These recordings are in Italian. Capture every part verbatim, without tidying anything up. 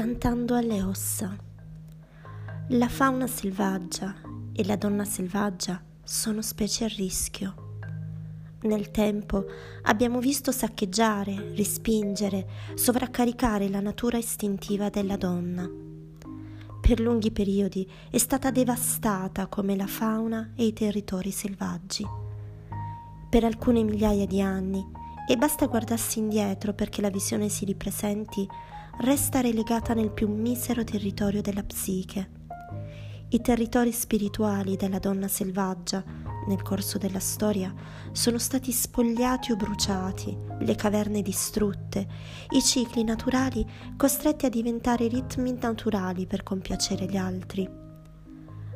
cantando alle ossa. La fauna selvaggia e la donna selvaggia sono specie a rischio. Nel tempo abbiamo visto saccheggiare, respingere, sovraccaricare la natura istintiva della donna. Per lunghi periodi è stata devastata come la fauna e i territori selvaggi. Per alcune migliaia di anni, e basta guardarsi indietro perché la visione si ripresenti, resta relegata nel più misero territorio della psiche. I territori spirituali della donna selvaggia, nel corso della storia, sono stati spogliati o bruciati, le caverne distrutte, i cicli naturali costretti a diventare ritmi naturali per compiacere gli altri.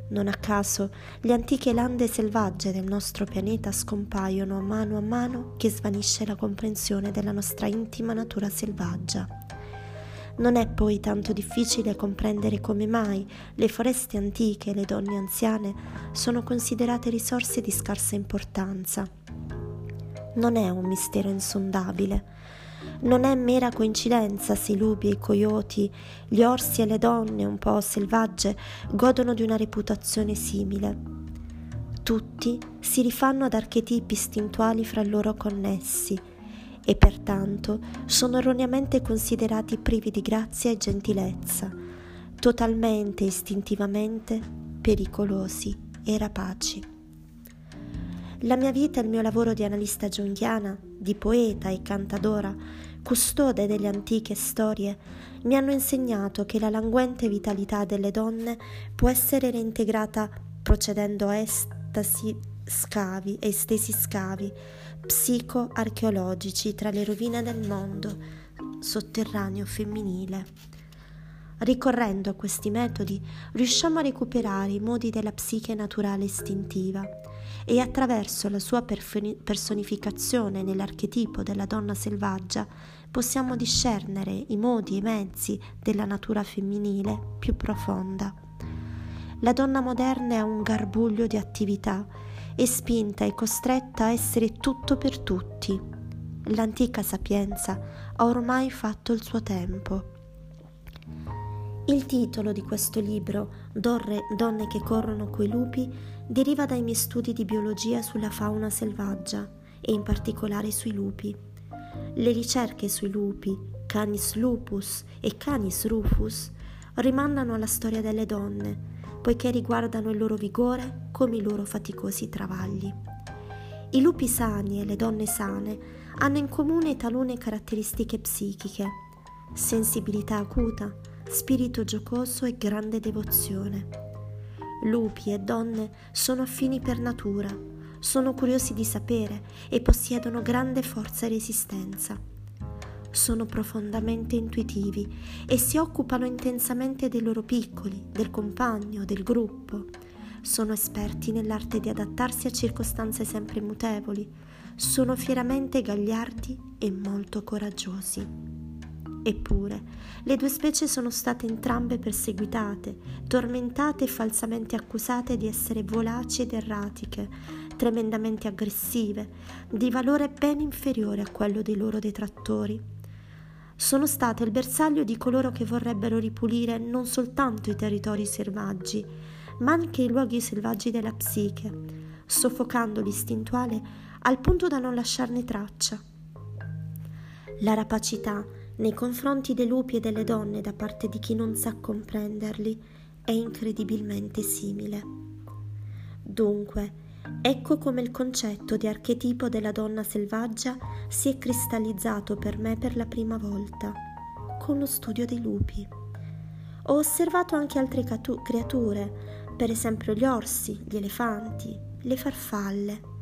Non a caso, le antiche lande selvagge del nostro pianeta scompaiono mano a mano che svanisce la comprensione della nostra intima natura selvaggia. Non è poi tanto difficile comprendere come mai le foreste antiche e le donne anziane sono considerate risorse di scarsa importanza. Non è un mistero insondabile. Non è mera coincidenza se i lupi e i coyoti, gli orsi e le donne un po' selvagge godono di una reputazione simile. Tutti si rifanno ad archetipi istintuali fra loro connessi, e pertanto sono erroneamente considerati privi di grazia e gentilezza, totalmente e istintivamente pericolosi e rapaci. La mia vita e il mio lavoro di analista junghiana, di poeta e cantadora, custode delle antiche storie, mi hanno insegnato che la languente vitalità delle donne può essere reintegrata procedendo a estasi scavi e estesi scavi psico-archeologici tra le rovine del mondo sotterraneo femminile. Ricorrendo a questi metodi, riusciamo a recuperare i modi della psiche naturale istintiva e, attraverso la sua personificazione nell'archetipo della donna selvaggia, possiamo discernere i modi e i mezzi della natura femminile più profonda. La donna moderna è un garbuglio di attività, è spinta e costretta a essere tutto per tutti. L'antica sapienza ha ormai fatto il suo tempo. Il titolo di questo libro, Donne che corrono coi lupi, deriva dai miei studi di biologia sulla fauna selvaggia e in particolare sui lupi. Le ricerche sui lupi, Canis lupus e Canis rufus, rimandano alla storia delle donne, poiché riguardano il loro vigore come i loro faticosi travagli. I lupi sani e le donne sane hanno in comune talune caratteristiche psichiche: sensibilità acuta, spirito giocoso e grande devozione. Lupi e donne sono affini per natura, sono curiosi di sapere e possiedono grande forza e resistenza. Sono profondamente intuitivi e si occupano intensamente dei loro piccoli, del compagno, del gruppo. Sono esperti nell'arte di adattarsi a circostanze sempre mutevoli. Sono fieramente gagliardi e molto coraggiosi. Eppure, le due specie sono state entrambe perseguitate, tormentate e falsamente accusate di essere volaci ed erratiche, tremendamente aggressive, di valore ben inferiore a quello dei loro detrattori. Sono state il bersaglio di coloro che vorrebbero ripulire non soltanto i territori selvaggi, ma anche i luoghi selvaggi della psiche, soffocando l'istintuale al punto da non lasciarne traccia. La rapacità nei confronti dei lupi e delle donne da parte di chi non sa comprenderli è incredibilmente simile. Dunque, ecco come il concetto di archetipo della donna selvaggia si è cristallizzato per me per la prima volta, con lo studio dei lupi. Ho osservato anche altre catu- creature, per esempio gli orsi, gli elefanti, le farfalle.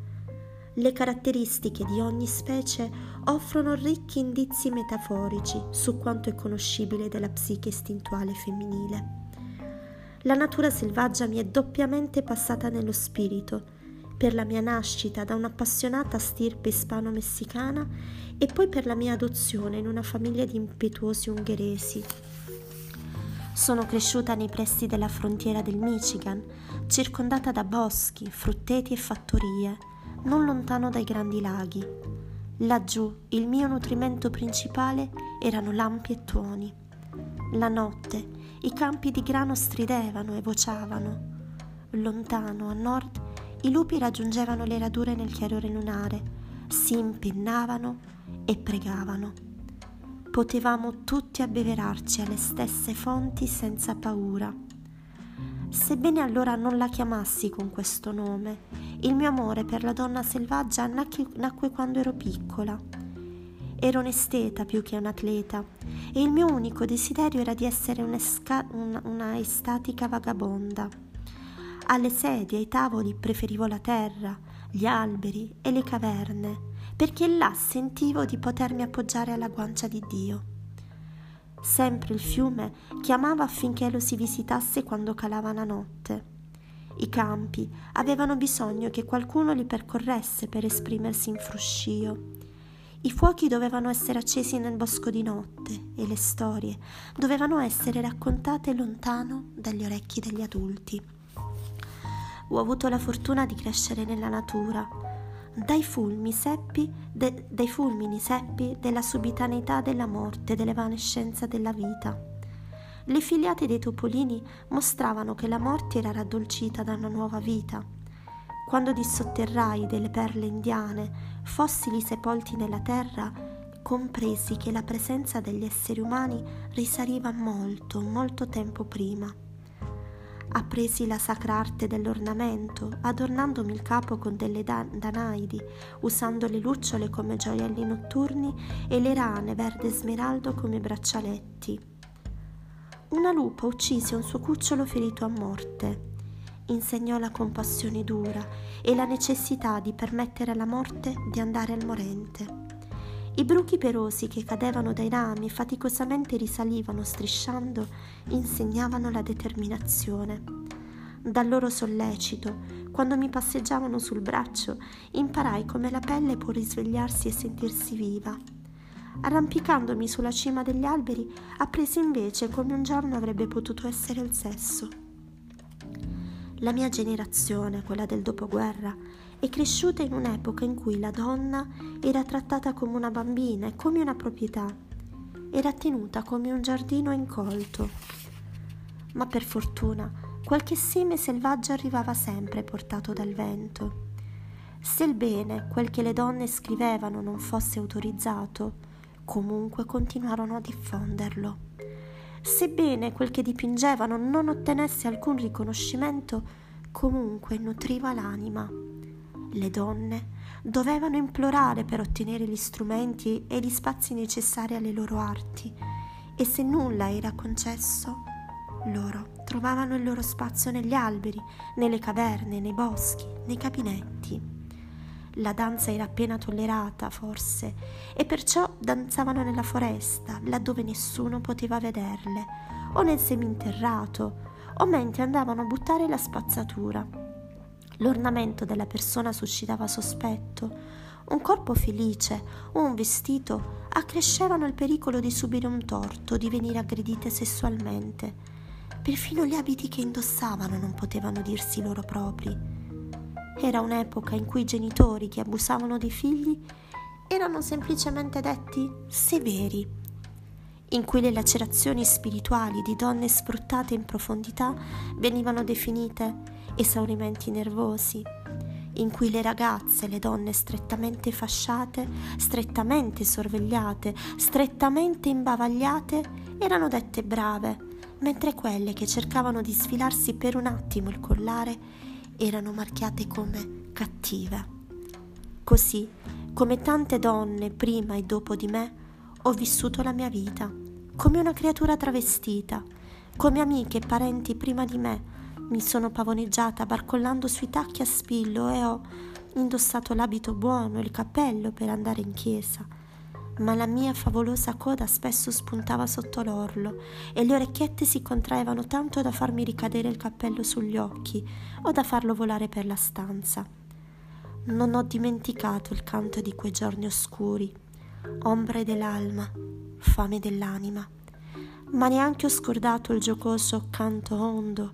Le caratteristiche di ogni specie offrono ricchi indizi metaforici su quanto è conoscibile della psiche istintuale femminile. La natura selvaggia mi è doppiamente passata nello spirito, per la mia nascita da un'appassionata stirpe ispano-messicana e poi per la mia adozione in una famiglia di impetuosi ungheresi. Sono cresciuta nei pressi della frontiera del Michigan, circondata da boschi, frutteti e fattorie, non lontano dai grandi laghi. Laggiù il mio nutrimento principale erano lampi e tuoni. La notte, i campi di grano stridevano e vociavano. Lontano, a nord, i lupi raggiungevano le radure nel chiarore lunare, si impennavano e pregavano. Potevamo tutti abbeverarci alle stesse fonti senza paura. Sebbene allora non la chiamassi con questo nome, il mio amore per la donna selvaggia nacque quando ero piccola. Ero un'esteta più che un atleta e il mio unico desiderio era di essere una estatica vagabonda. Alle sedie, ai tavoli preferivo la terra, gli alberi e le caverne, perché là sentivo di potermi appoggiare alla guancia di Dio. Sempre il fiume chiamava affinché lo si visitasse quando calava la notte. I campi avevano bisogno che qualcuno li percorresse per esprimersi in fruscio. I fuochi dovevano essere accesi nel bosco di notte e le storie dovevano essere raccontate lontano dagli orecchi degli adulti. Ho avuto la fortuna di crescere nella natura. Dai fulmini seppi, de, dai fulmini seppi della subitaneità della morte, dell'evanescenza della vita. Le filiate dei topolini mostravano che la morte era raddolcita da una nuova vita. Quando dissotterrai delle perle indiane, fossili sepolti nella terra, compresi che la presenza degli esseri umani risaliva molto, molto tempo prima. Appresi la sacra arte dell'ornamento, adornandomi il capo con delle dan- danaidi, usando le lucciole come gioielli notturni e le rane verde smeraldo come braccialetti. Una lupa uccise un suo cucciolo ferito a morte. Insegnò la compassione dura e la necessità di permettere alla morte di andare al morente. I bruchi perosi che cadevano dai rami e faticosamente risalivano strisciando insegnavano la determinazione. Dal loro sollecito, quando mi passeggiavano sul braccio, imparai come la pelle può risvegliarsi e sentirsi viva. Arrampicandomi sulla cima degli alberi, appresi invece come un giorno avrebbe potuto essere il sesso. La mia generazione, quella del dopoguerra, è cresciuta in un'epoca in cui la donna era trattata come una bambina e come una proprietà, era tenuta come un giardino incolto. Ma per fortuna qualche seme selvaggio arrivava sempre portato dal vento. Se il bene, quel che le donne scrivevano, non fosse autorizzato, comunque continuarono a diffonderlo. Sebbene quel che dipingevano non ottenesse alcun riconoscimento, comunque nutriva l'anima. Le donne dovevano implorare per ottenere gli strumenti e gli spazi necessari alle loro arti, e se nulla era concesso, loro trovavano il loro spazio negli alberi, nelle caverne, nei boschi, nei cabinetti. La danza era appena tollerata, forse, e perciò danzavano nella foresta, laddove nessuno poteva vederle, o nel seminterrato, o mentre andavano a buttare la spazzatura. L'ornamento della persona suscitava sospetto. Un corpo felice o un vestito accrescevano il pericolo di subire un torto, di venire aggredite sessualmente. Perfino gli abiti che indossavano non potevano dirsi loro propri. Era un'epoca in cui i genitori che abusavano dei figli erano semplicemente detti severi, in cui le lacerazioni spirituali di donne sfruttate in profondità venivano definite esaurimenti nervosi, in cui le ragazze, le donne strettamente fasciate, strettamente sorvegliate, strettamente imbavagliate, erano dette brave, mentre quelle che cercavano di sfilarsi per un attimo il collare erano marchiate come cattive. Così, come tante donne prima e dopo di me, ho vissuto la mia vita, come una creatura travestita, come amiche e parenti prima di me, mi sono pavoneggiata barcollando sui tacchi a spillo e ho indossato l'abito buono, il cappello per andare in chiesa, ma la mia favolosa coda spesso spuntava sotto l'orlo e le orecchiette si contraevano tanto da farmi ricadere il cappello sugli occhi o da farlo volare per la stanza. Non ho dimenticato il canto di quei giorni oscuri, ombre dell'alma, fame dell'anima, ma neanche ho scordato il giocoso canto ondo,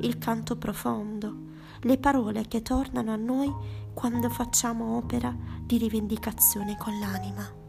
il canto profondo, le parole che tornano a noi quando facciamo opera di rivendicazione con l'anima.